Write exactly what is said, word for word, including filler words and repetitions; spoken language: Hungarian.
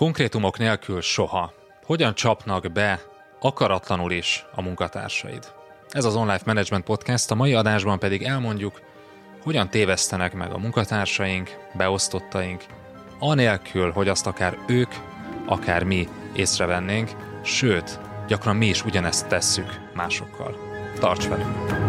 Konkrétumok nélkül soha. Hogyan csapnak be akaratlanul is a munkatársaid? Ez az OnLife Management Podcast, a mai adásban pedig elmondjuk, hogyan tévesztenek meg a munkatársaink, beosztottaink, anélkül, hogy azt akár ők, akár mi észrevennénk, sőt, gyakran mi is ugyanezt tesszük másokkal. Tarts velünk!